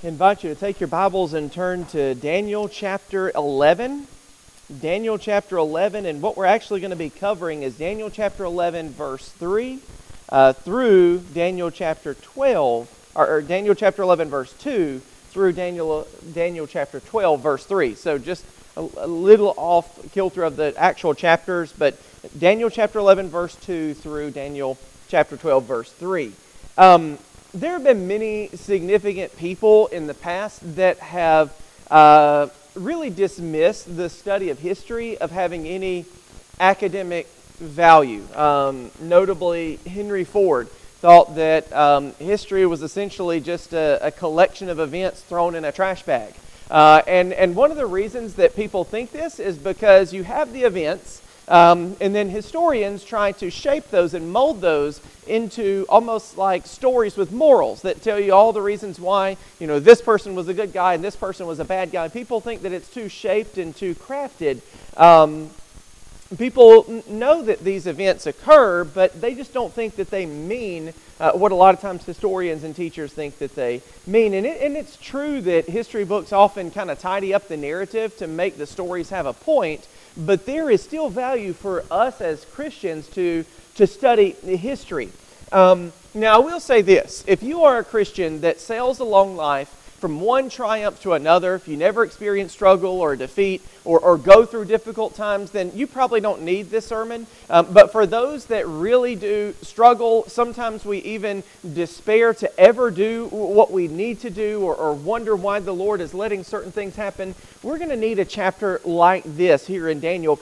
I invite you to take your Bibles and turn to Daniel chapter 11. Daniel chapter 11, and what we're actually going to be covering is Daniel chapter 11, verse 3, through Daniel chapter 12, or Daniel chapter 11, verse 2, through Daniel chapter 12, verse 3. So just a little off kilter of the actual chapters, but Daniel chapter 11, verse 2 through Daniel chapter 12, verse 3. There have been many significant people in the past that have really dismissed the study of history of having any academic value. Notably, Henry Ford thought that history was essentially just a collection of events thrown in a trash bag. And one of the reasons that people think this is because you have the events, and then historians try to shape those and mold those into almost like stories with morals that tell you all the reasons why, you know, this person was a good guy and this person was a bad guy. People think that it's too shaped and too crafted. People know that these events occur, but they just don't think that they mean what a lot of times historians and teachers think that they mean. And it's true that history books often kind of tidy up the narrative to make the stories have a point, but there is still value for us as Christians to study history. Now, I will say this. If you are a Christian that sails along life from one triumph to another, if you never experience struggle or defeat or go through difficult times, then you probably don't need this sermon. But for those that really do struggle, sometimes we even despair to ever do what we need to do or wonder why the Lord is letting certain things happen, we're going to need a chapter like this here in Daniel,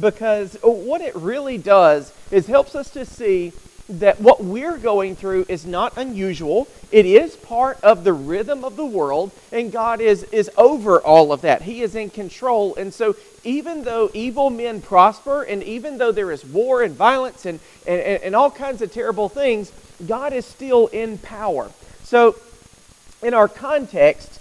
because what it really does is helps us to see that what we're going through is not unusual. It is part of the rhythm of the world, and God is over all of that. He is in control. And so even though evil men prosper, and even though there is war and violence and all kinds of terrible things, God is still in power. So in our context,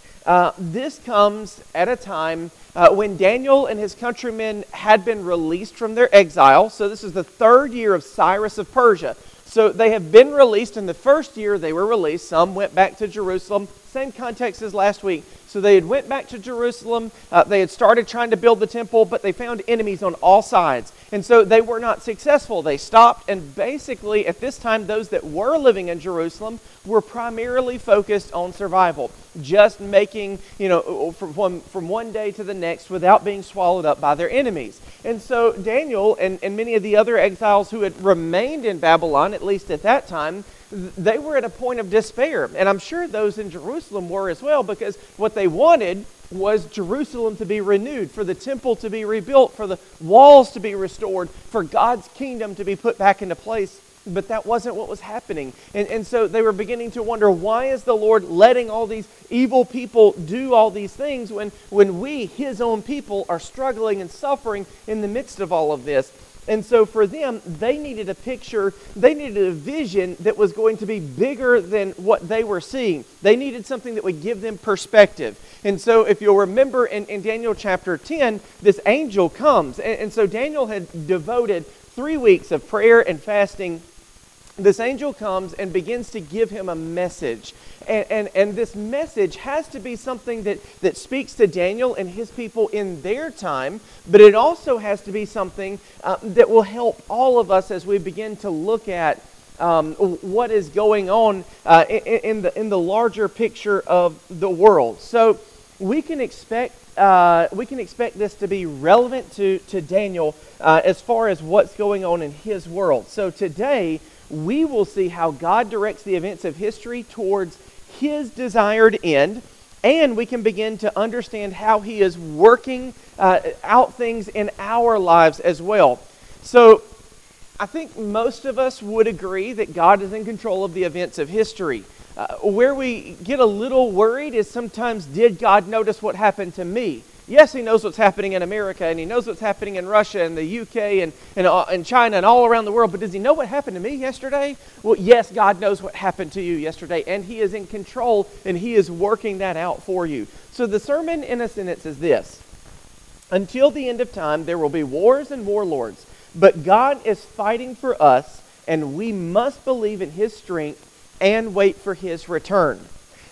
this comes at a time when Daniel and his countrymen had been released from their exile. So this is the third year of Cyrus of Persia. So they have been released. In the first year they were released, some went back to Jerusalem. Same context as last week. So they had went back to Jerusalem. They had started trying to build the temple, but they found enemies on all sides. And so they were not successful. They stopped, and basically at this time those that were living in Jerusalem were primarily focused on survival. Just making, you know, from one day to the next without being swallowed up by their enemies. And so Daniel and many of the other exiles who had remained in Babylon, at least at that time, they were at a point of despair. And I'm sure those in Jerusalem were as well, because what they wanted was Jerusalem to be renewed, for the temple to be rebuilt, for the walls to be restored, for God's kingdom to be put back into place. But that wasn't what was happening. And so they were beginning to wonder, why is the Lord letting all these evil people do all these things when we, his own people, are struggling and suffering in the midst of all of this? And so for them, they needed a picture, they needed a vision that was going to be bigger than what they were seeing. They needed something that would give them perspective. And so if you'll remember in Daniel chapter 10, this angel comes. And so Daniel had devoted 3 weeks of prayer and fasting. This angel comes and begins to give him a message. And this message has to be something that speaks to Daniel and his people in their time, but it also has to be something that will help all of us as we begin to look at what is going on in the larger picture of the world. So we can expect this to be relevant to Daniel as far as what's going on in his world. So today, we will see how God directs the events of history towards his desired end, and we can begin to understand how he is working out things in our lives as well. So I think most of us would agree that God is in control of the events of history. Where we get a little worried is sometimes, did God notice what happened to me? Yes, he knows what's happening in America, and he knows what's happening in Russia and the UK and China and all around the world, but does he know what happened to me yesterday? Well, yes, God knows what happened to you yesterday, and he is in control, and he is working that out for you. So the sermon in a sentence is this: until the end of time, there will be wars and warlords, but God is fighting for us, and we must believe in his strength and wait for his return.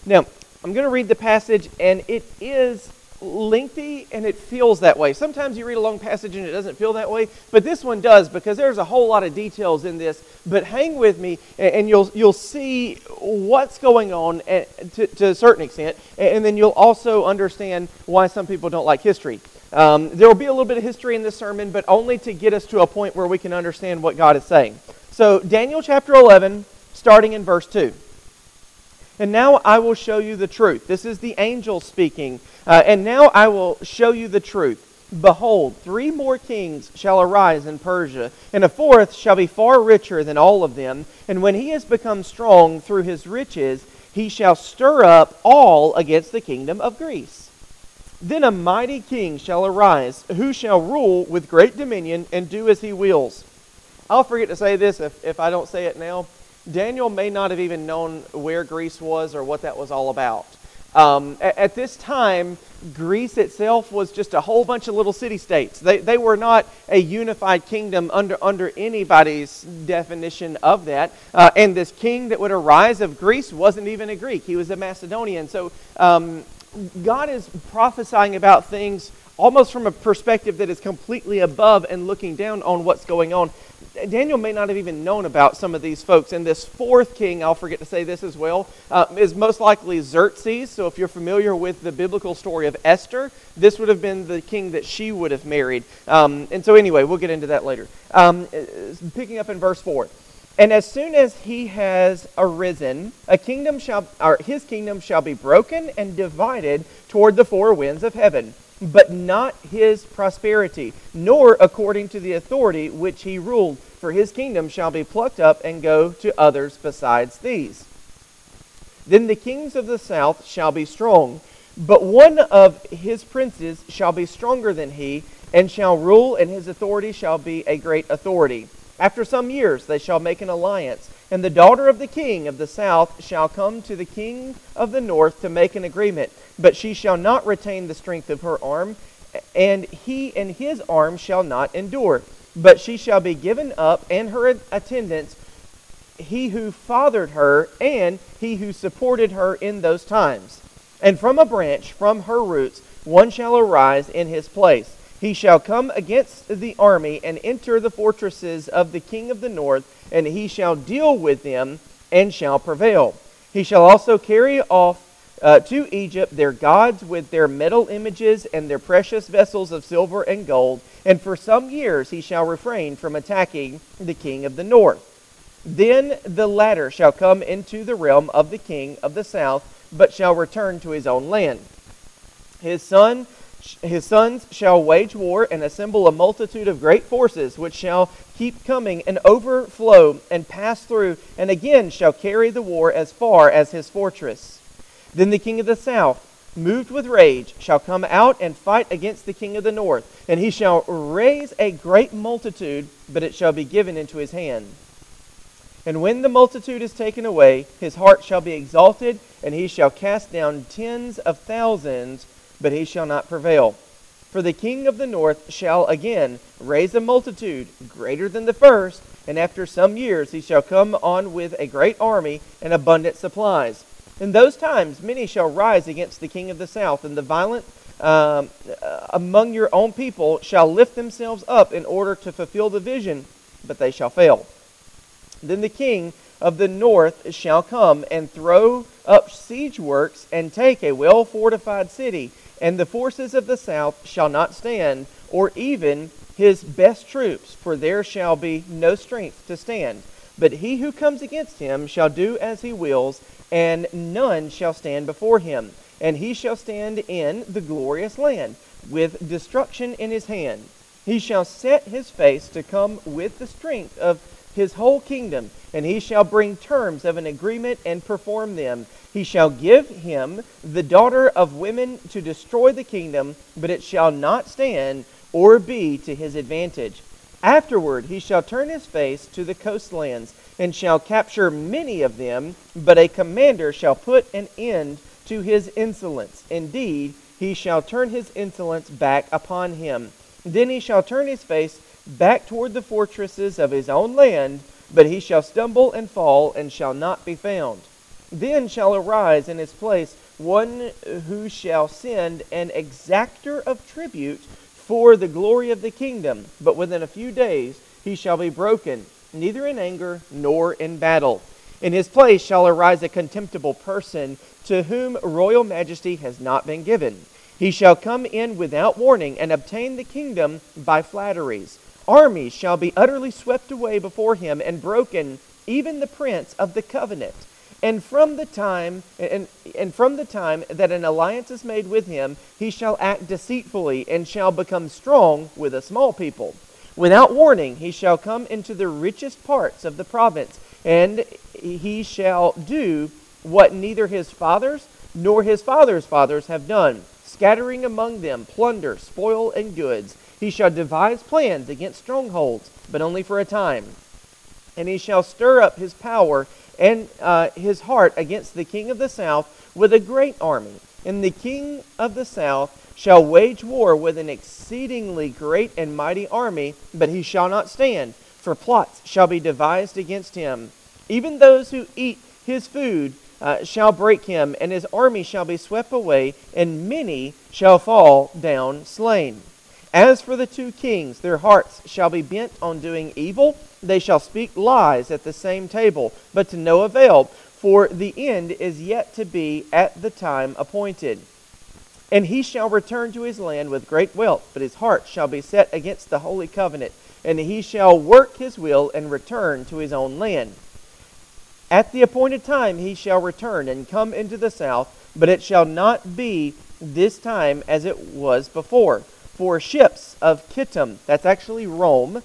Now, I'm going to read the passage, and it is lengthy, and it feels that way. Sometimes you read a long passage and it doesn't feel that way, but this one does, because there's a whole lot of details in this. But hang with me, and you'll see what's going on to a certain extent, and then you'll also understand why some people don't like history. There will be a little bit of history in this sermon, but only to get us to a point where we can understand what God is saying. So Daniel chapter 11, starting in verse 2. And now I will show you the truth. This is the angel speaking. And now I will show you the truth. Behold, 3 more kings shall arise in Persia, and a 4th shall be far richer than all of them. And when he has become strong through his riches, he shall stir up all against the kingdom of Greece. Then a mighty king shall arise, who shall rule with great dominion and do as he wills. I'll forget to say this if I don't say it now. Daniel may not have even known where Greece was or what that was all about. At this time, Greece itself was just a whole bunch of little city-states. They were not a unified kingdom under anybody's definition of that. And this king that would arise of Greece wasn't even a Greek. He was a Macedonian. So God is prophesying about things almost from a perspective that is completely above and looking down on what's going on. Daniel may not have even known about some of these folks. And this 4th king, I'll forget to say this as well, is most likely Xerxes. So if you're familiar with the biblical story of Esther, this would have been the king that she would have married. And so anyway, we'll get into that later. Picking up in verse 4. And as soon as he has arisen, his kingdom shall be broken and divided toward the 4 winds of heaven, but not his prosperity, nor according to the authority which he ruled, for his kingdom shall be plucked up and go to others besides these. Then the kings of the south shall be strong, but one of his princes shall be stronger than he, and shall rule, and his authority shall be a great authority. After some years they shall make an alliance, and the daughter of the king of the south shall come to the king of the north to make an agreement, but she shall not retain the strength of her arm, and he and his arm shall not endure, but she shall be given up, and her attendants, he who fathered her, and he who supported her in those times. And from a branch, from her roots, one shall arise in his place. He shall come against the army and enter the fortresses of the king of the north, and he shall deal with them and shall prevail. He shall also carry off to Egypt their gods with their metal images and their precious vessels of silver and gold, and for some years he shall refrain from attacking the king of the north. Then the latter shall come into the realm of the king of the south, but shall return to his own land. His sons shall wage war and assemble a multitude of great forces, which shall keep coming and overflow and pass through, and again shall carry the war as far as his fortress. Then the king of the south, moved with rage, shall come out and fight against the king of the north, and he shall raise a great multitude, but it shall be given into his hand. And when the multitude is taken away, his heart shall be exalted, and he shall cast down tens of thousands, but he shall not prevail. For the king of the north shall again raise a multitude greater than the first, and after some years he shall come on with a great army and abundant supplies. In those times many shall rise against the king of the south, and the violent among your own people shall lift themselves up in order to fulfill the vision, but they shall fail. Then the king of the north shall come and throw up siege works and take a well-fortified city, and the forces of the south shall not stand, or even his best troops, for there shall be no strength to stand. But he who comes against him shall do as he wills, and none shall stand before him. And he shall stand in the glorious land, with destruction in his hand. He shall set his face to come with the strength of his whole kingdom, and he shall bring terms of an agreement and perform them. He shall give him the daughter of women to destroy the kingdom, but it shall not stand or be to his advantage. Afterward he shall turn his face to the coastlands, and shall capture many of them, but a commander shall put an end to his insolence. Indeed, he shall turn his insolence back upon him. Then he shall turn his face back toward the fortresses of his own land, but he shall stumble and fall, and shall not be found. Then shall arise in his place one who shall send an exactor of tribute for the glory of the kingdom, but within a few days he shall be broken, neither in anger nor in battle. In his place shall arise a contemptible person to whom royal majesty has not been given. He shall come in without warning and obtain the kingdom by flatteries. Armies shall be utterly swept away before him and broken, even the prince of the covenant. And from the time that an alliance is made with him, he shall act deceitfully and shall become strong with a small people. Without warning, he shall come into the richest parts of the province, and he shall do what neither his fathers nor his fathers' fathers have done, scattering among them plunder, spoil, and goods. He shall devise plans against strongholds, but only for a time. And he shall stir up his power and his heart against the king of the south with a great army. And the king of the south shall wage war with an exceedingly great and mighty army, but he shall not stand, for plots shall be devised against him. Even those who eat his food shall break him, and his army shall be swept away, and many shall fall down slain. As for the two kings, their hearts shall be bent on doing evil. They shall speak lies at the same table, but to no avail, for the end is yet to be at the time appointed. And he shall return to his land with great wealth, but his heart shall be set against the holy covenant, and he shall work his will and return to his own land. At the appointed time he shall return and come into the south, but it shall not be this time as it was before. For ships of Kittim, that's actually Rome,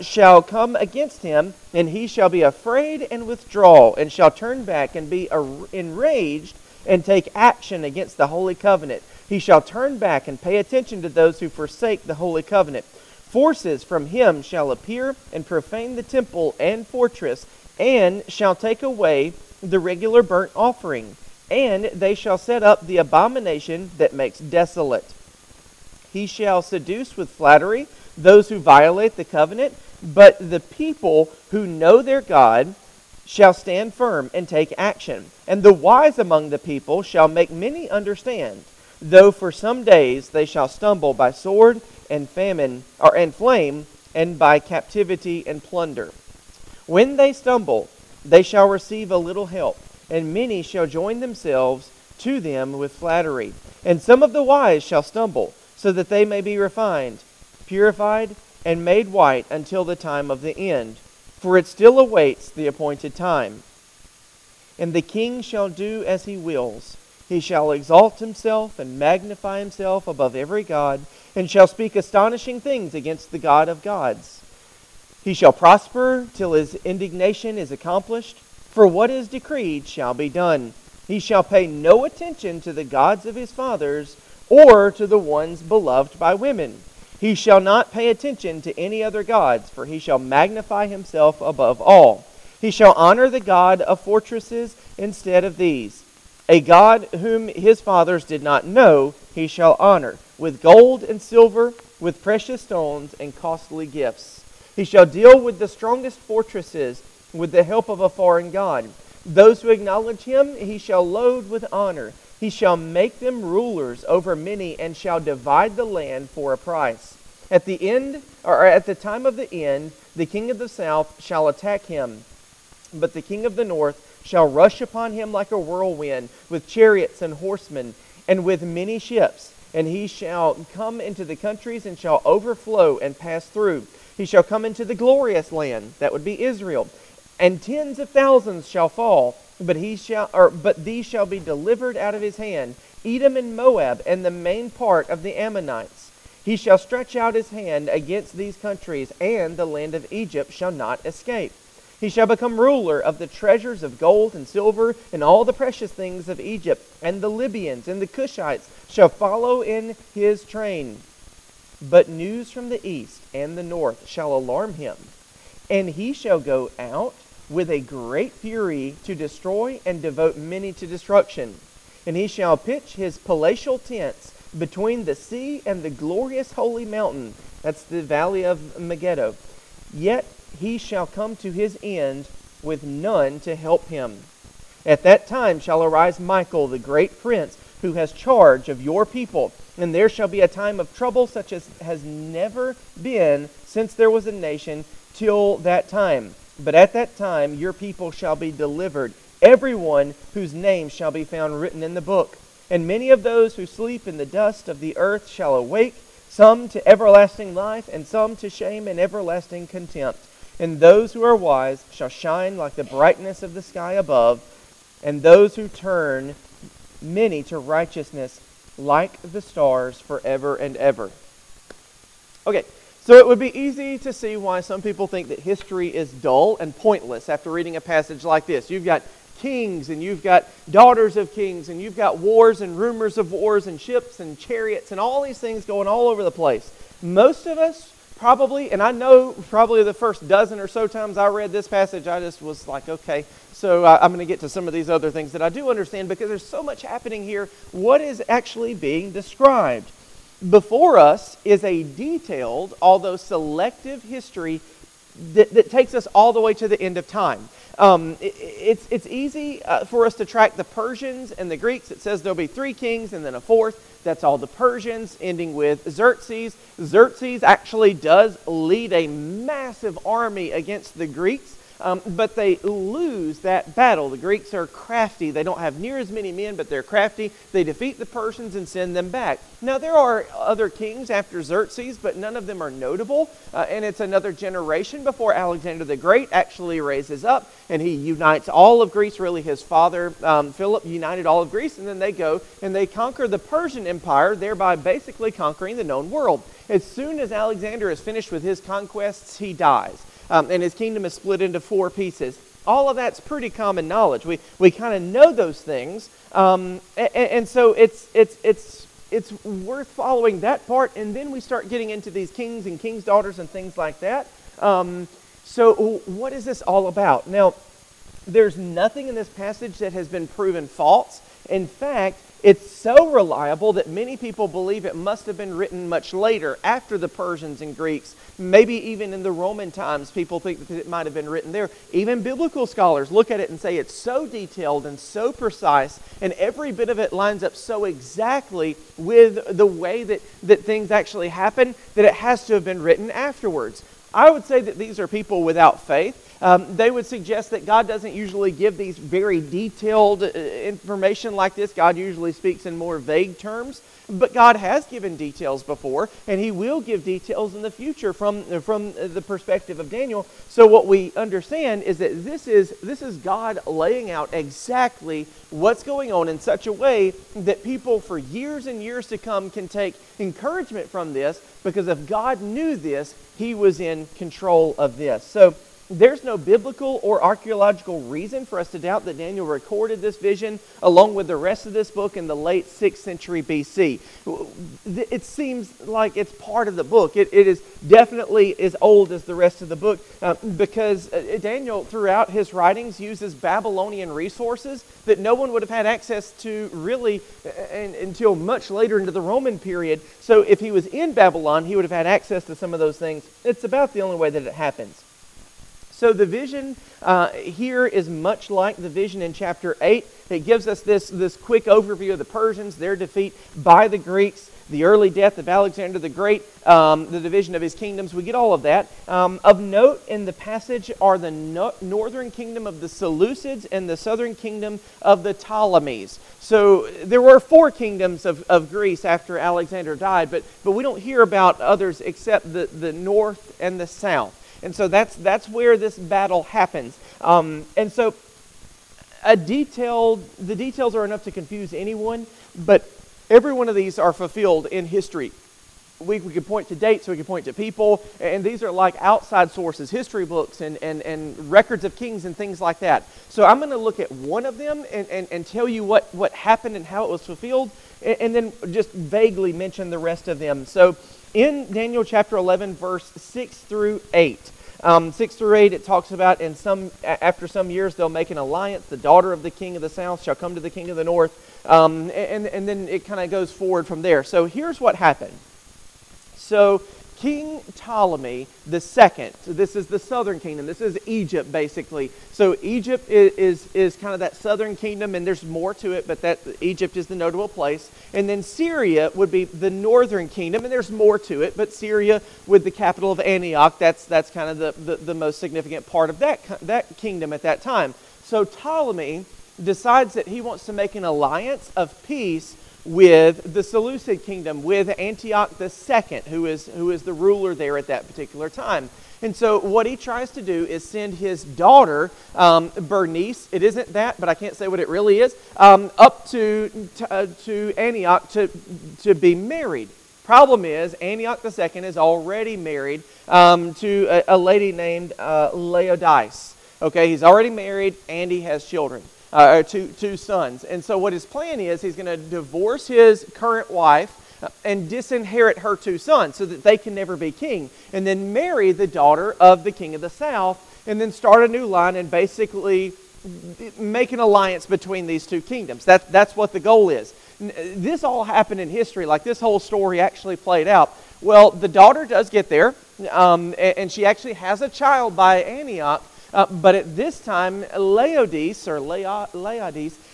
shall come against him, and he shall be afraid and withdraw, and shall turn back and be enraged and take action against the holy covenant. He shall turn back and pay attention to those who forsake the holy covenant. Forces from him shall appear and profane the temple and fortress, and shall take away the regular burnt offering, and they shall set up the abomination that makes desolate. He shall seduce with flattery those who violate the covenant, but the people who know their God shall stand firm and take action. And the wise among the people shall make many understand, though for some days they shall stumble by sword and famine, and flame, and by captivity and plunder. When they stumble, they shall receive a little help, and many shall join themselves to them with flattery. And some of the wise shall stumble, so that they may be refined, purified, and made white until the time of the end, for it still awaits the appointed time. And the king shall do as he wills. He shall exalt himself and magnify himself above every god, and shall speak astonishing things against the God of gods. He shall prosper till his indignation is accomplished, for what is decreed shall be done. He shall pay no attention to the gods of his fathers, or to the ones beloved by women. He shall not pay attention to any other gods, for he shall magnify himself above all. He shall honor the God of fortresses instead of these. A God whom his fathers did not know, he shall honor, with gold and silver, with precious stones and costly gifts. He shall deal with the strongest fortresses with the help of a foreign god. Those who acknowledge him, he shall load with honor. He shall make them rulers over many, and shall divide the land for a price. At the time of the end, the king of the south shall attack him, but the king of the north shall rush upon him like a whirlwind, with chariots and horsemen, and with many ships. And he shall come into the countries, and shall overflow and pass through. He shall come into the glorious land, that would be Israel, and tens of thousands shall fall. But these shall be delivered out of his hand, Edom and Moab, and the main part of the Ammonites. He shall stretch out his hand against these countries, and the land of Egypt shall not escape. He shall become ruler of the treasures of gold and silver, and all the precious things of Egypt, and the Libyans and the Cushites shall follow in his train. But news from the east and the north shall alarm him, and he shall go out with a great fury to destroy and devote many to destruction. And he shall pitch his palatial tents between the sea and the glorious holy mountain. That's the valley of Megiddo. Yet he shall come to his end with none to help him. At that time shall arise Michael, the great prince, who has charge of your people. And there shall be a time of trouble such as has never been since there was a nation till that time. But at that time your people shall be delivered, everyone whose name shall be found written in the book. And many of those who sleep in the dust of the earth shall awake, some to everlasting life, and some to shame and everlasting contempt. And those who are wise shall shine like the brightness of the sky above, and those who turn many to righteousness like the stars forever and ever. Okay, so it would be easy to see why some people think that history is dull and pointless after reading a passage like this. You've got kings, and you've got daughters of kings, and you've got wars and rumors of wars and ships and chariots and all these things going all over the place. Most of us probably, and I know probably the first dozen or so times I read this passage, I just was like, okay, so I'm going to get to some of these other things that I do understand because there's so much happening here. What is actually being described? Before us is a detailed, although selective history that takes us all the way to the end of time. It's easy for us to track the Persians and the Greeks. It says there'll be three kings and then a fourth. That's all the Persians, ending with Xerxes. Xerxes actually does lead a massive army against the Greeks, but they lose that battle. The Greeks are crafty. They don't have near as many men, but they're crafty. They defeat the Persians and send them back. Now, there are other kings after Xerxes, but none of them are notable. And it's another generation before Alexander the Great actually raises up, and he unites all of Greece. Really, his father, Philip, united all of Greece, and then they go and they conquer the Persian Empire, thereby basically conquering the known world. As soon as Alexander is finished with his conquests, he dies. And his kingdom is split into four pieces. All of that's pretty common knowledge. We kind of know those things, and so it's worth following that part. And then we start getting into these kings and kings' daughters and things like that. So what is this all about? Now, there's nothing in this passage that has been proven false. In fact, it's so reliable that many people believe it must have been written much later, after the Persians and Greeks. Maybe even in the Roman times, people think that it might have been written there. Even biblical scholars look at it and say it's so detailed and so precise, and every bit of it lines up so exactly with the way that things actually happen that it has to have been written afterwards. I would say that these are people without faith. They would suggest that God doesn't usually give these very detailed information like this. God usually speaks in more vague terms, but God has given details before, and He will give details in the future from the perspective of Daniel. So what we understand is that this is God laying out exactly what's going on in such a way that people for years and years to come can take encouragement from this, because if God knew this, He was in control of this. So there's no biblical or archaeological reason for us to doubt that Daniel recorded this vision along with the rest of this book in the late 6th century BC. It seems like it's part of the book. It is definitely as old as the rest of the book because Daniel, throughout his writings, uses Babylonian resources that no one would have had access to really until much later into the Roman period. So if he was in Babylon, he would have had access to some of those things. It's about the only way that it happens. So the vision here is much like the vision in chapter 8. It gives us this quick overview of the Persians, their defeat by the Greeks, the early death of Alexander the Great, the division of his kingdoms. We get all of that. Of note in the passage are the northern kingdom of the Seleucids and the southern kingdom of the Ptolemies. So there were four kingdoms of Greece after Alexander died, but we don't hear about others except the north and the south. And so that's where this battle happens. And so the details are enough to confuse anyone, but every one of these are fulfilled in history. We could point to dates, we could point to people, and these are like outside sources, history books and records of kings and things like that. So I'm going to look at one of them and tell you what happened and how it was fulfilled, and then just vaguely mention the rest of them. So in Daniel chapter 11, verse 6 through 8, it talks about, after some years they'll make an alliance. The daughter of the king of the south shall come to the king of the north. And then it kind of goes forward from there. So here's what happened. So King Ptolemy II, this is the southern kingdom. This is Egypt, basically. So Egypt is kind of that southern kingdom, and there's more to it, but that Egypt is the notable place. And then Syria would be the northern kingdom, and there's more to it, but Syria with the capital of Antioch, that's kind of the most significant part of that kingdom at that time. So Ptolemy decides that he wants to make an alliance of peace with the Seleucid kingdom, with Antioch II, who is the ruler there at that particular time. And so what he tries to do is send his daughter, Bernice, it isn't that, but I can't say what it really is, up to Antioch to be married. Problem is, Antioch II is already married to a lady named Laodice. Okay, he's already married and he has children. Two sons. And so what his plan is, he's going to divorce his current wife and disinherit her two sons so that they can never be king, and then marry the daughter of the king of the south, and then start a new line and basically make an alliance between these two kingdoms. That's what the goal is. This all happened in history, like this whole story actually played out. Well, the daughter does get there, and she actually has a child by Antioch. But at this time, Laodice,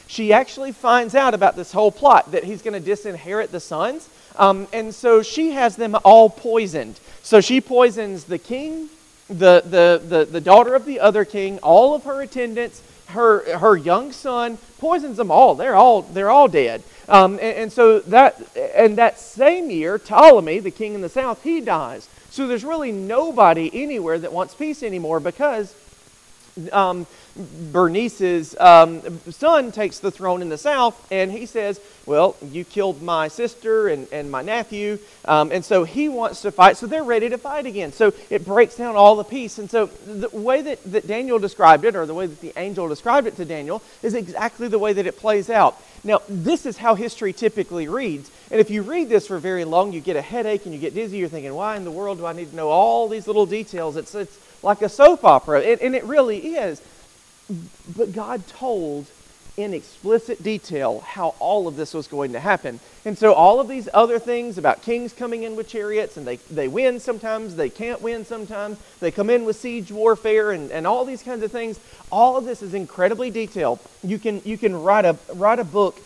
she actually finds out about this whole plot, that he's going to disinherit the sons. And so she has them all poisoned. So she poisons the king, the daughter of the other king, all of her attendants, her young son, poisons them all. They're all dead. And so that same year, Ptolemy, the king in the south, he dies. So there's really nobody anywhere that wants peace anymore, because Bernice's son takes the throne in the south, and he says, well, you killed my sister and my nephew, and so he wants to fight, so they're ready to fight again. So it breaks down all the peace. And so the way that Daniel described it, or the way that the angel described it to Daniel, is exactly the way that it plays out. Now, this is how history typically reads, and if you read this for very long, you get a headache and you get dizzy. You're thinking, why in the world do I need to know all these little details? It's like a soap opera, and it really is. But God told in explicit detail how all of this was going to happen. And so all of these other things about kings coming in with chariots, and they win sometimes, they can't win sometimes, they come in with siege warfare and all these kinds of things, all of this is incredibly detailed. You can write a book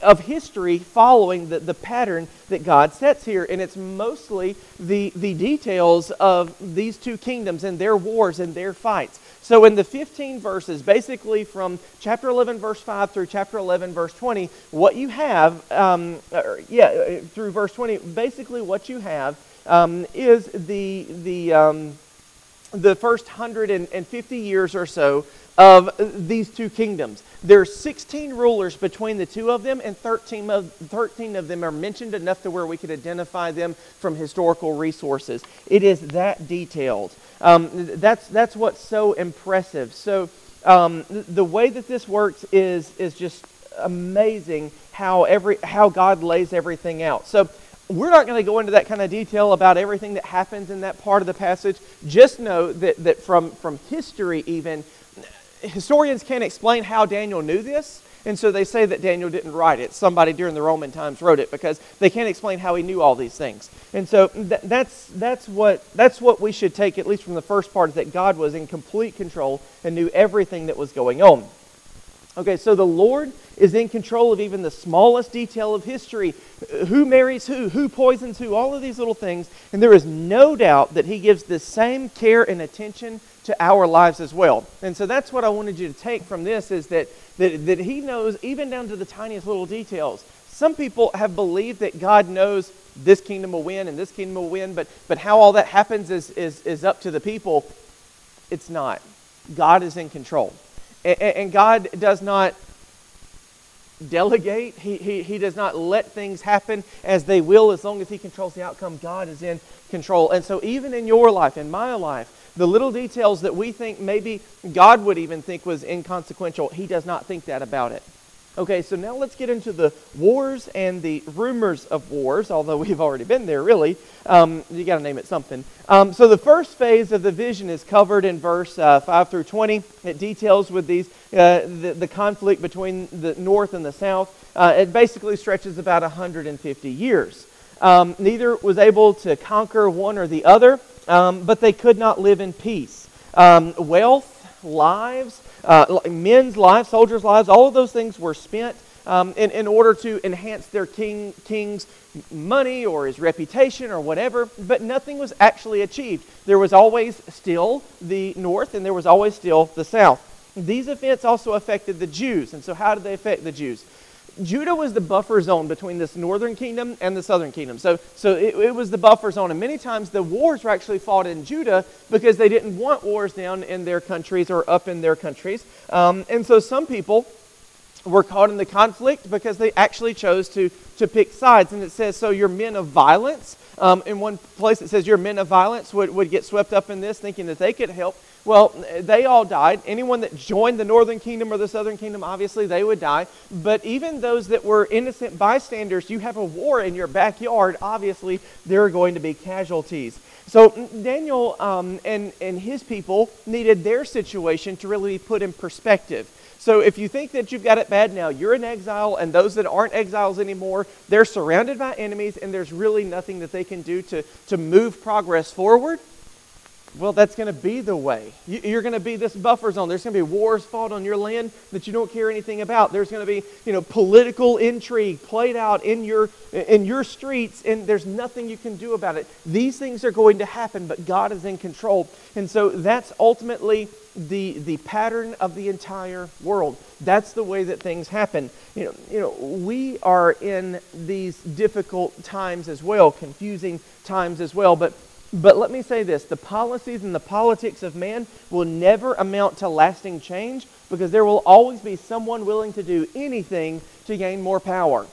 of history following the pattern that God sets here. And it's mostly the details of these two kingdoms and their wars and their fights. So in the 15 verses, basically from chapter 11, verse 5 through chapter 11, verse 20, what you have, through verse 20, basically what you have is the first 150 years or so of these two kingdoms. There are 16 rulers between the two of them, and 13 of them are mentioned enough to where we could identify them from historical resources. It is that detailed. That's what's so impressive. So the way that this works is just amazing, how God lays everything out. So we're not going to go into that kind of detail about everything that happens in that part of the passage. Just know that from history even, historians can't explain how Daniel knew this, and so they say that Daniel didn't write it. Somebody during the Roman times wrote it, because they can't explain how he knew all these things. And so that's what we should take, at least from the first part, is that God was in complete control and knew everything that was going on. Okay, so the Lord is in control of even the smallest detail of history. Who marries who poisons who, all of these little things. And there is no doubt that he gives the same care and attention to our lives as well. And so that's what I wanted you to take from this, is that he knows even down to the tiniest little details. Some people have believed that God knows this kingdom will win and this kingdom will win, but how all that happens is up to the people. It's not. God is in control. And God does not delegate. He does not let things happen as they will, as long as he controls the outcome. God is in control. And so even in your life, in my life, the little details that we think maybe God would even think was inconsequential, he does not think that about it. Okay, so now let's get into the wars and the rumors of wars, although we've already been there, really. You got to name it something. So the first phase of the vision is covered in verse 5 through 20. It details with these the conflict between the north and the south. It basically stretches about 150 years. Neither was able to conquer one or the other, but they could not live in peace. Wealth, lives, men's lives, soldiers' lives, all of those things were spent in order to enhance their king's money or his reputation or whatever, but nothing was actually achieved. There was always still the north, and there was always still the south. These events also affected the Jews, and so how did they affect the Jews? Judah was the buffer zone between this northern kingdom and the southern kingdom. So it was the buffer zone, and many times the wars were actually fought in Judah because they didn't want wars down in their countries or up in their countries. And so some people were caught in the conflict because they actually chose to pick sides. And it says, so your men of violence, in one place it says your men of violence would get swept up in this, thinking that they could help. Well, they all died. Anyone that joined the northern kingdom or the southern kingdom, obviously, they would die. But even those that were innocent bystanders, you have a war in your backyard, obviously, there are going to be casualties. So Daniel and his people needed their situation to really be put in perspective. So if you think that you've got it bad now, you're in exile, and those that aren't exiles anymore, they're surrounded by enemies, and there's really nothing that they can do to move progress forward. Well, that's going to be the way. You're going to be this buffer zone. There's going to be wars fought on your land that you don't care anything about. There's going to be, political intrigue played out in your streets, and there's nothing you can do about it. These things are going to happen, but God is in control. And so that's ultimately the pattern of the entire world. That's the way that things happen. We are in these difficult times as well, confusing times as well, But let me say this, the policies and the politics of man will never amount to lasting change because there will always be someone willing to do anything to gain more power.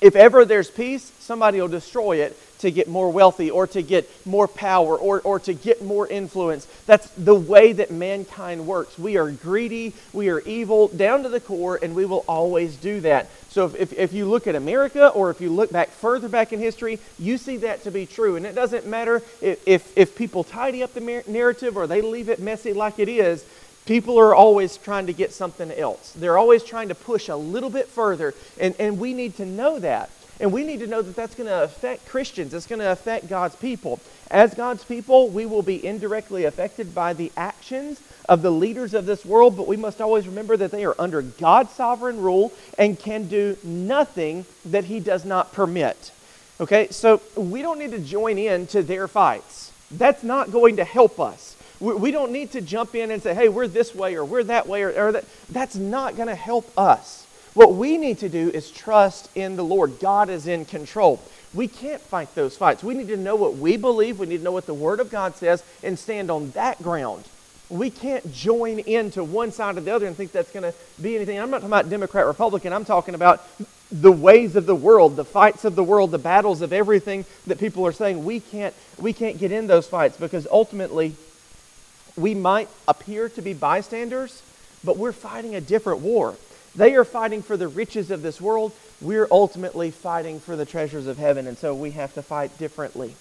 If ever there's peace, somebody will destroy it to get more wealthy or to get more power or to get more influence. That's the way that mankind works. We are greedy, we are evil, down to the core, and we will always do that. So if you look at America or if you look back further back in history, you see that to be true. And it doesn't matter if people tidy up the narrative or they leave it messy like it is, people are always trying to get something else. They're always trying to push a little bit further, and we need to know that. And we need to know that that's going to affect Christians. It's going to affect God's people. As God's people, we will be indirectly affected by the actions of the leaders of this world, but we must always remember that they are under God's sovereign rule and can do nothing that He does not permit. Okay, so we don't need to join in to their fights. That's not going to help us. We don't need to jump in and say, hey, we're this way or we're that way or that. That's not going to help us. What we need to do is trust in the Lord. God is in control. We can't fight those fights. We need to know what we believe. We need to know what the Word of God says and stand on that ground. We can't join into one side or the other and think that's going to be anything. I'm not talking about Democrat, Republican. I'm talking about the ways of the world, the fights of the world, the battles of everything that people are saying. We can't get in those fights because ultimately we might appear to be bystanders, but we're fighting a different war. They are fighting for the riches of this world. We're ultimately fighting for the treasures of heaven, and so we have to fight differently.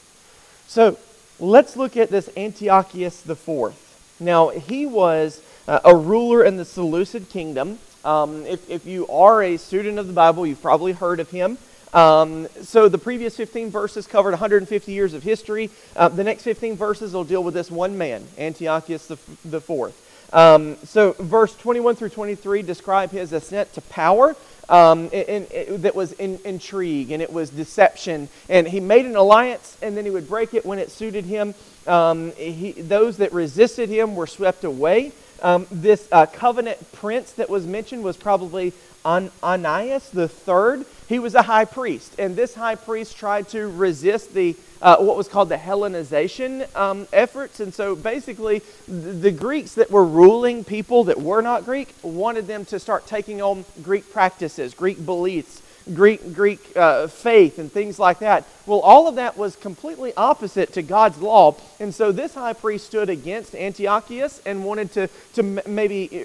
So let's look at this Antiochus IV. Now, he was a ruler in the Seleucid kingdom. If you are a student of the Bible, you've probably heard of him. So the previous 15 verses covered 150 years of history. The next 15 verses will deal with this one man, Antiochus IV. So verse 21 through 23 describe his ascent to power, and that was intrigue, and it was deception. And he made an alliance, and then he would break it when it suited him. Those that resisted him were swept away. This covenant prince that was mentioned was probably Onias the third. He was a high priest, and this high priest tried to resist the what was called the Hellenization efforts. And so basically the Greeks that were ruling people that were not Greek wanted them to start taking on Greek practices, Greek beliefs, Greek faith and things like that. Well, all of that was completely opposite to God's law. And so this high priest stood against Antiochus and wanted wanted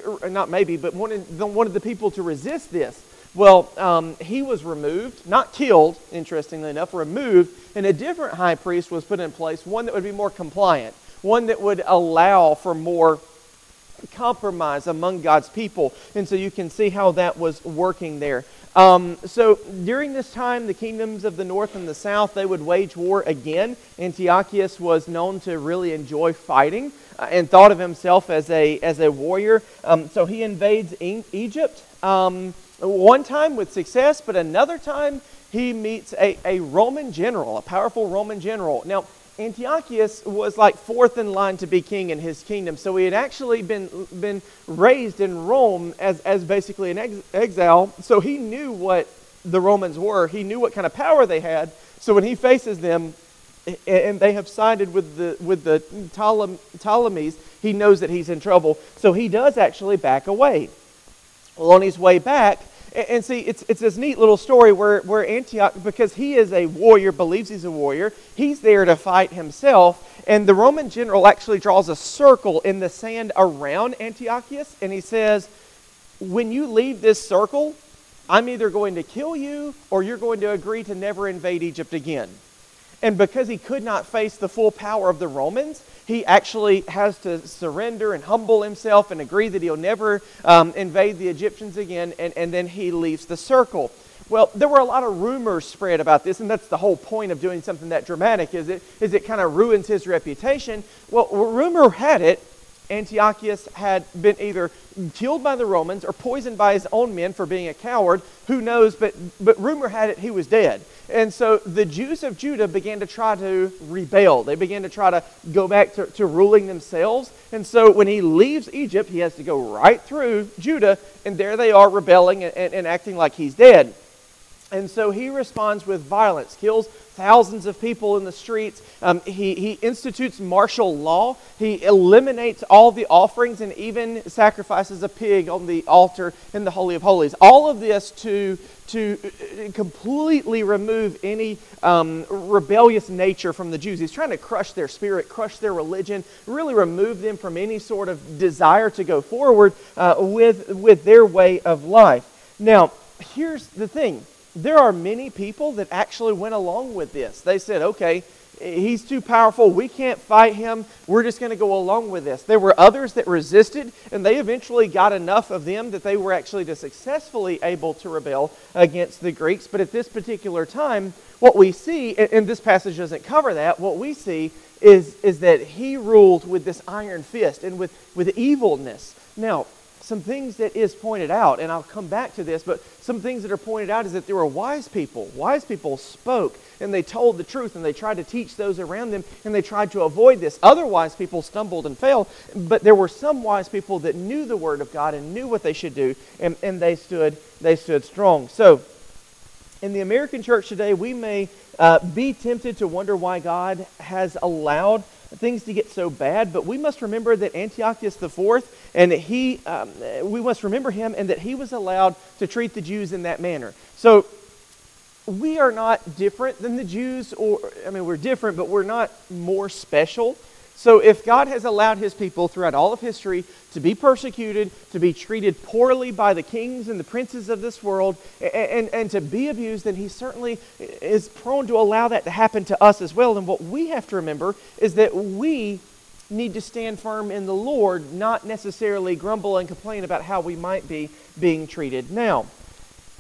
the people to resist this. Well, he was removed, not killed, interestingly enough, removed, and a different high priest was put in place, one that would be more compliant, one that would allow for more compromise among God's people. And so you can see how that was working there. So during this time, the kingdoms of the north and the south, they would wage war again. Antiochus was known to really enjoy fighting and thought of himself as a warrior. So he invades Egypt one time with success, but another time he meets a Roman general, a powerful Roman general. Now, Antiochus was like fourth in line to be king in his kingdom. So he had actually been raised in Rome as basically an exile. So he knew what the Romans were. He knew what kind of power they had. So when he faces them and they have sided with the Ptolemies, he knows that he's in trouble. So he does actually back away. Well, on his way back, and see, it's this neat little story where Antioch, because he is a warrior, believes he's a warrior, he's there to fight himself, and the Roman general actually draws a circle in the sand around Antiochus, and he says, when you leave this circle, I'm either going to kill you or you're going to agree to never invade Egypt again. And because he could not face the full power of the Romans, he actually has to surrender and humble himself and agree that he'll never invade the Egyptians again, and then he leaves the circle. Well, there were a lot of rumors spread about this, and that's the whole point of doing something that dramatic, is it kind of ruins his reputation. Well, rumor had it, Antiochus had been either killed by the Romans or poisoned by his own men for being a coward. Who knows, but rumor had it he was dead. And so the Jews of Judah began to try to rebel. They began to try to go back to ruling themselves. And so when he leaves Egypt, he has to go right through Judah, and there they are rebelling and acting like he's dead. And so he responds with violence, kills thousands of people in the streets. He institutes martial law. He eliminates all the offerings and even sacrifices a pig on the altar in the Holy of Holies. All of this to completely remove any rebellious nature from the Jews. He's trying to crush their spirit, crush their religion, really remove them from any sort of desire to go forward with their way of life. Now, here's the thing. There are many people that actually went along with this. They said, okay, he's too powerful. We can't fight him. We're just going to go along with this. There were others that resisted, and they eventually got enough of them that they were actually successfully able to rebel against the Greeks. But at this particular time, what we see, and this passage doesn't cover that, what we see is that he ruled with this iron fist and with evilness. Now, some things that is pointed out, and I'll come back to this, but some things that are pointed out is that there were wise people. Wise people spoke, and they told the truth, and they tried to teach those around them, and they tried to avoid this. Other wise people stumbled and fell, but there were some wise people that knew the Word of God and knew what they should do, and they stood strong. So, in the American church today, we may be tempted to wonder why God has allowed things to get so bad, but we must remember that Antiochus IV, and we must remember him, and that he was allowed to treat the Jews in that manner. So we are not different than the Jews, we're different, but we're not more special. So if God has allowed his people throughout all of history to be persecuted, to be treated poorly by the kings and the princes of this world, and to be abused, then he certainly is prone to allow that to happen to us as well. And what we have to remember is that we need to stand firm in the Lord, not necessarily grumble and complain about how we might be being treated. Now,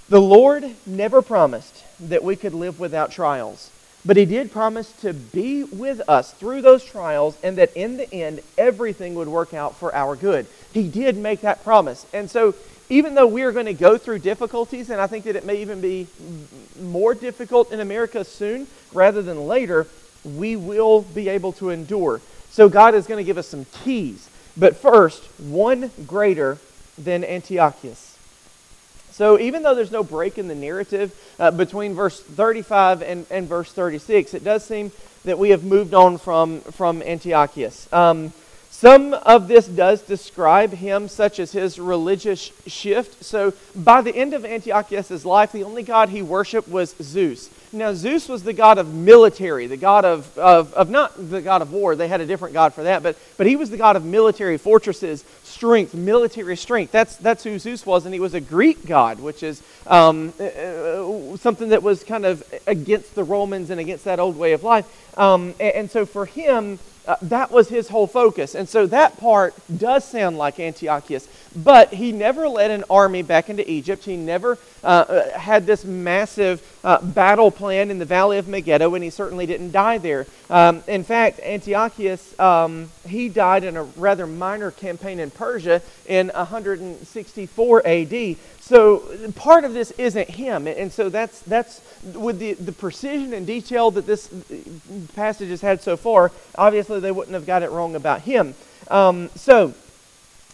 the Lord never promised that we could live without trials. But he did promise to be with us through those trials, and that in the end, everything would work out for our good. He did make that promise. And so, even though we are going to go through difficulties, and I think that it may even be more difficult in America soon rather than later, we will be able to endure. So God is going to give us some keys. But first, one greater than Antiochus. So even though there's no break in the narrative between verse 35 and verse 36, it does seem that we have moved on from Antiochus. Some of this does describe him, such as his religious shift. So by the end of Antiochus' life, the only god he worshipped was Zeus. Now, Zeus was the god of military, the god of not the god of war. They had a different god for that, but he was the god of military fortresses, strength, military strength. That's who Zeus was, and he was a Greek god, which is something that was kind of against the Romans and against that old way of life. And so for him, that was his whole focus. And so that part does sound like Antiochus. But he never led an army back into Egypt. He never had this massive battle plan in the Valley of Megiddo, and he certainly didn't die there. In fact, Antiochus, he died in a rather minor campaign in Persia in 164 AD. So part of this isn't him, and so that's with the precision and detail that this passage has had so far, obviously they wouldn't have got it wrong about him. So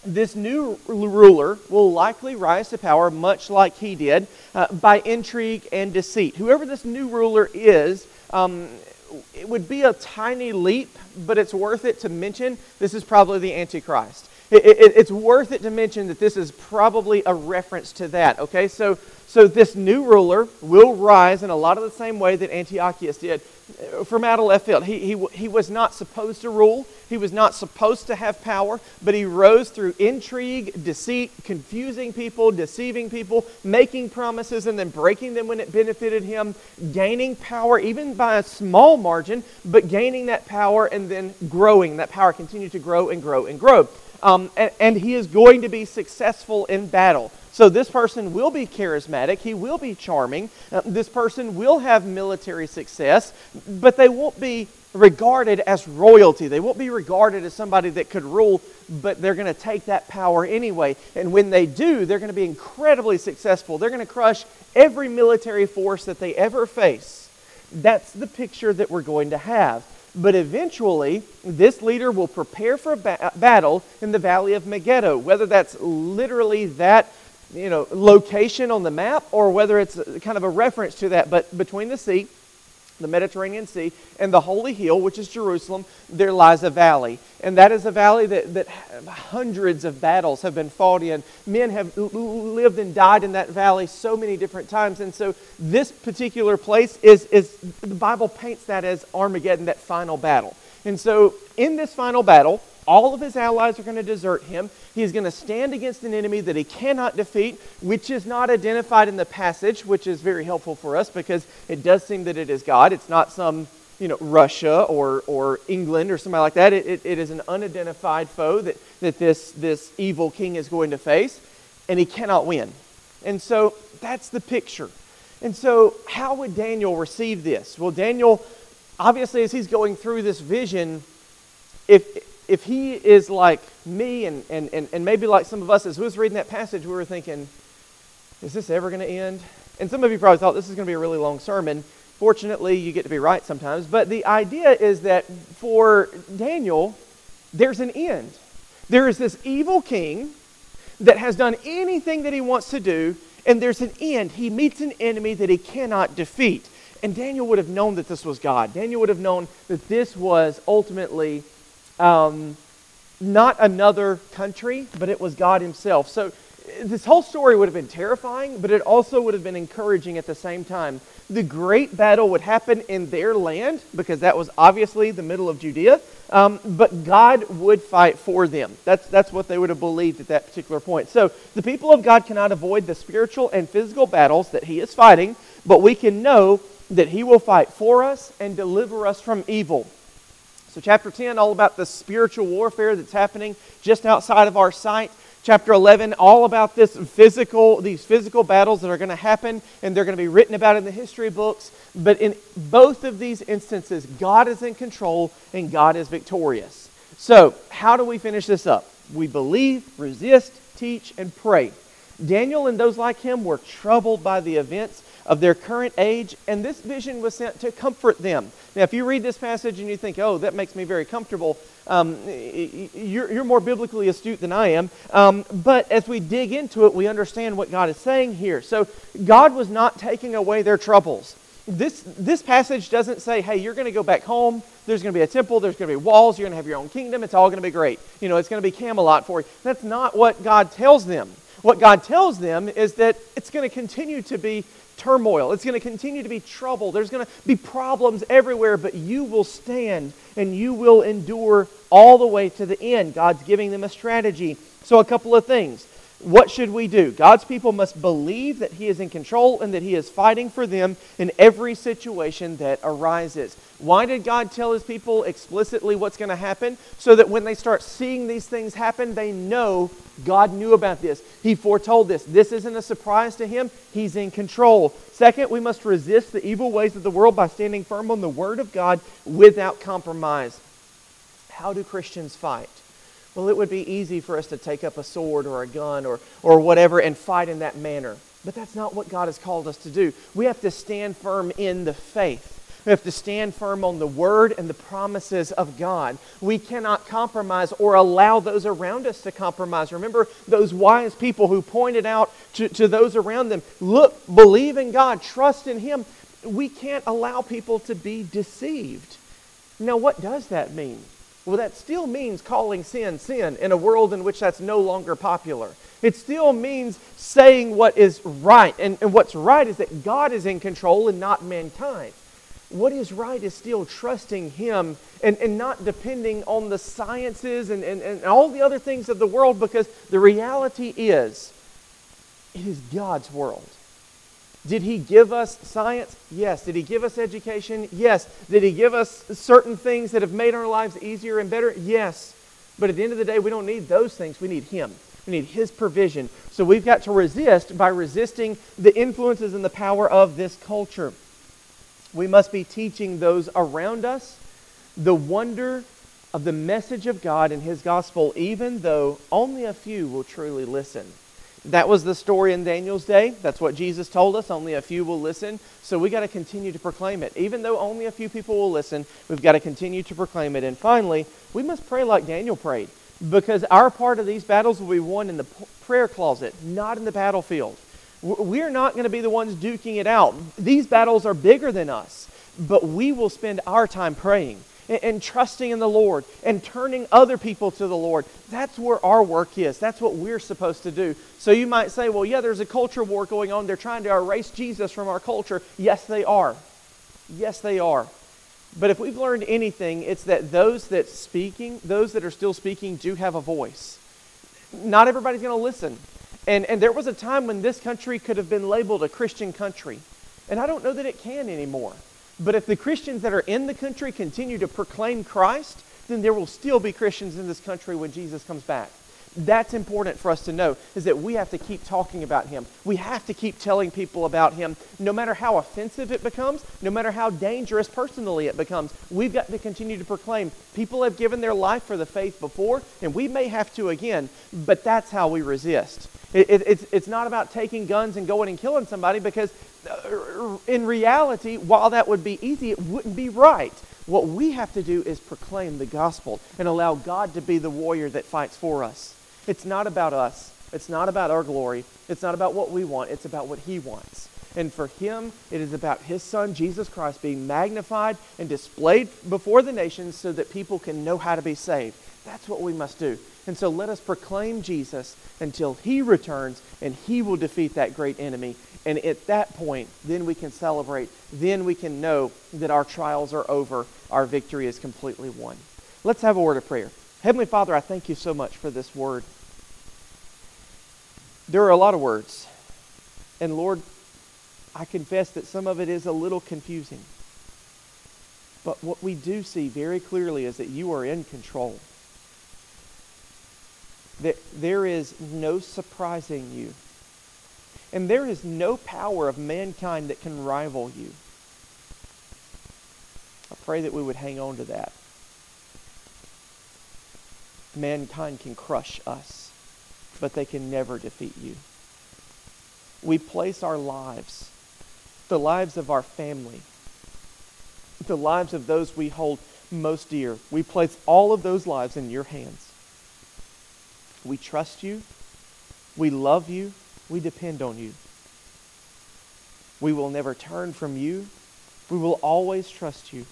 this new ruler will likely rise to power much like he did by intrigue and deceit. Whoever this new ruler is, it would be a tiny leap, but it's worth it to mention this is probably the Antichrist. It's worth it to mention that this is probably a reference to that, okay? So this new ruler will rise in a lot of the same way that Antiochus did from out of left field. He was not supposed to rule. He was not supposed to have power, but he rose through intrigue, deceit, confusing people, deceiving people, making promises and then breaking them when it benefited him, gaining power even by a small margin, but gaining that power and then growing. That power continued to grow and grow and grow. And he is going to be successful in battle. So this person will be charismatic. He will be charming. This person will have military success, but they won't be regarded as royalty. They won't be regarded as somebody that could rule, but they're going to take that power anyway. And when they do, they're going to be incredibly successful. They're going to crush every military force that they ever face. That's the picture that we're going to have. But eventually, this leader will prepare for a battle in the Valley of Megiddo, whether that's literally that location on the map or whether it's kind of a reference to that. But between the sea, the Mediterranean Sea, and the Holy Hill, which is Jerusalem, there lies a valley. And that is a valley that hundreds of battles have been fought in. Men have lived and died in that valley so many different times. And so this particular place is the Bible paints that as Armageddon, that final battle. And so in this final battle, all of his allies are going to desert him. He's going to stand against an enemy that he cannot defeat, which is not identified in the passage, which is very helpful for us because it does seem that it is God. It's not some Russia or England or somebody like that. It is an unidentified foe that this evil king is going to face, and he cannot win. And so that's the picture. And so how would Daniel receive this? Well, Daniel, obviously, as he's going through this vision, if he is like me and maybe like some of us, as we was reading that passage, we were thinking, is this ever going to end? And some of you probably thought this is going to be a really long sermon. Fortunately, you get to be right sometimes. But the idea is that for Daniel, there's an end. There is this evil king that has done anything that he wants to do, and there's an end. He meets an enemy that he cannot defeat. And Daniel would have known that this was God. Daniel would have known that this was ultimately not another country, but it was God himself. So this whole story would have been terrifying, but it also would have been encouraging at the same time. The great battle would happen in their land, because that was obviously the middle of Judea, but God would fight for them. That's what they would have believed at that particular point. So the people of God cannot avoid the spiritual and physical battles that he is fighting, but we can know that he will fight for us and deliver us from evil. So chapter 10, all about the spiritual warfare that's happening just outside of our sight. Chapter 11, all about these physical battles that are going to happen, and they're going to be written about in the history books. But in both of these instances, God is in control and God is victorious. So how do we finish this up? We believe, resist, teach, and pray. Daniel and those like him were troubled by the events of their current age, and this vision was sent to comfort them. Now, if you read this passage and you think, oh, that makes me very comfortable, you're more biblically astute than I am. But as we dig into it, we understand what God is saying here. So God was not taking away their troubles. This passage doesn't say, hey, you're going to go back home, there's going to be a temple, there's going to be walls, you're going to have your own kingdom, it's all going to be great. It's going to be Camelot for you. That's not what God tells them. What God tells them is that it's going to continue to be turmoil. It's going to continue to be trouble. There's going to be problems everywhere, but you will stand and you will endure all the way to the end. God's giving them a strategy. So a couple of things. What should we do? God's people must believe that He is in control and that He is fighting for them in every situation that arises. Why did God tell His people explicitly what's going to happen? So that when they start seeing these things happen, they know God knew about this. He foretold this. This isn't a surprise to Him. He's in control. Second, we must resist the evil ways of the world by standing firm on the Word of God without compromise. How do Christians fight? Well, it would be easy for us to take up a sword or a gun or whatever and fight in that manner. But that's not what God has called us to do. We have to stand firm in the faith. We have to stand firm on the Word and the promises of God. We cannot compromise or allow those around us to compromise. Remember those wise people who pointed out to those around them, look, believe in God, trust in Him. We can't allow people to be deceived. Now, what does that mean? Well, that still means calling sin, sin in a world in which that's no longer popular. It still means saying what is right. And what's right is that God is in control and not mankind. What is right is still trusting Him and not depending on the sciences and all the other things of the world, because the reality is, it is God's world. Did He give us science? Yes. Did He give us education? Yes. Did He give us certain things that have made our lives easier and better? Yes. But at the end of the day, we don't need those things. We need Him. We need His provision. So we've got to resist by resisting the influences and the power of this culture. We must be teaching those around us the wonder of the message of God and His gospel, even though only a few will truly listen. That was the story in Daniel's day. That's what Jesus told us. Only a few will listen. So we got to continue to proclaim it. Even though only a few people will listen, we've got to continue to proclaim it. And finally, we must pray like Daniel prayed, because our part of these battles will be won in the prayer closet, not in the battlefield. We're not going to be the ones duking it out. These battles are bigger than us, but we will spend our time praying and trusting in the Lord and turning other people to the Lord. That's where our work is. That's what we're supposed to do. So you might say, well, yeah, there's a culture war going on. They're trying to erase Jesus from our culture. Yes, they are. Yes, they are. But if we've learned anything, it's that those that are still speaking do have a voice. Not everybody's going to listen. And there was a time when this country could have been labeled a Christian country. And I don't know that it can anymore. But if the Christians that are in the country continue to proclaim Christ, then there will still be Christians in this country when Jesus comes back. That's important for us to know, is that we have to keep talking about Him. We have to keep telling people about Him, no matter how offensive it becomes, no matter how dangerous personally it becomes. We've got to continue to proclaim. People have given their life for the faith before, and we may have to again, but that's how we resist. It's not about taking guns and going and killing somebody, because in reality, while that would be easy, it wouldn't be right. What we have to do is proclaim the gospel and allow God to be the warrior that fights for us. It's not about us. It's not about our glory. It's not about what we want. It's about what He wants. And for Him, it is about His Son, Jesus Christ, being magnified and displayed before the nations so that people can know how to be saved. That's what we must do. And so let us proclaim Jesus until He returns, and He will defeat that great enemy. And at that point, then we can celebrate. Then we can know that our trials are over. Our victory is completely won. Let's have a word of prayer. Heavenly Father, I thank You so much for this word. There are a lot of words. And Lord, I confess that some of it is a little confusing. But what we do see very clearly is that You are in control. That there is no surprising You. And there is no power of mankind that can rival You. I pray that we would hang on to that. Mankind can crush us, but they can never defeat You. We place our lives, the lives of our family, the lives of those we hold most dear. We place all of those lives in Your hands. We trust You. We love You. We depend on You. We will never turn from You. We will always trust You.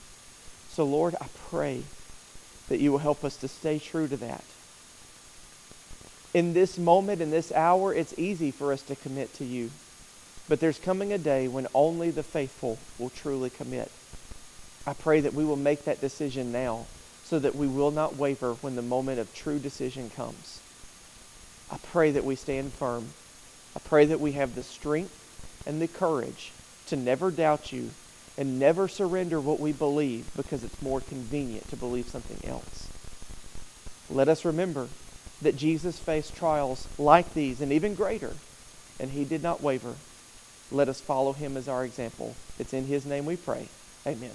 So Lord, I pray that You will help us to stay true to that. In this moment, in this hour, it's easy for us to commit to You. But there's coming a day when only the faithful will truly commit. I pray that we will make that decision now so that we will not waver when the moment of true decision comes. I pray that we stand firm. I pray that we have the strength and the courage to never doubt you and never surrender what we believe because it's more convenient to believe something else. Let us remember that Jesus faced trials like these and even greater, and he did not waver. Let us follow him as our example. It's in his name we pray. Amen.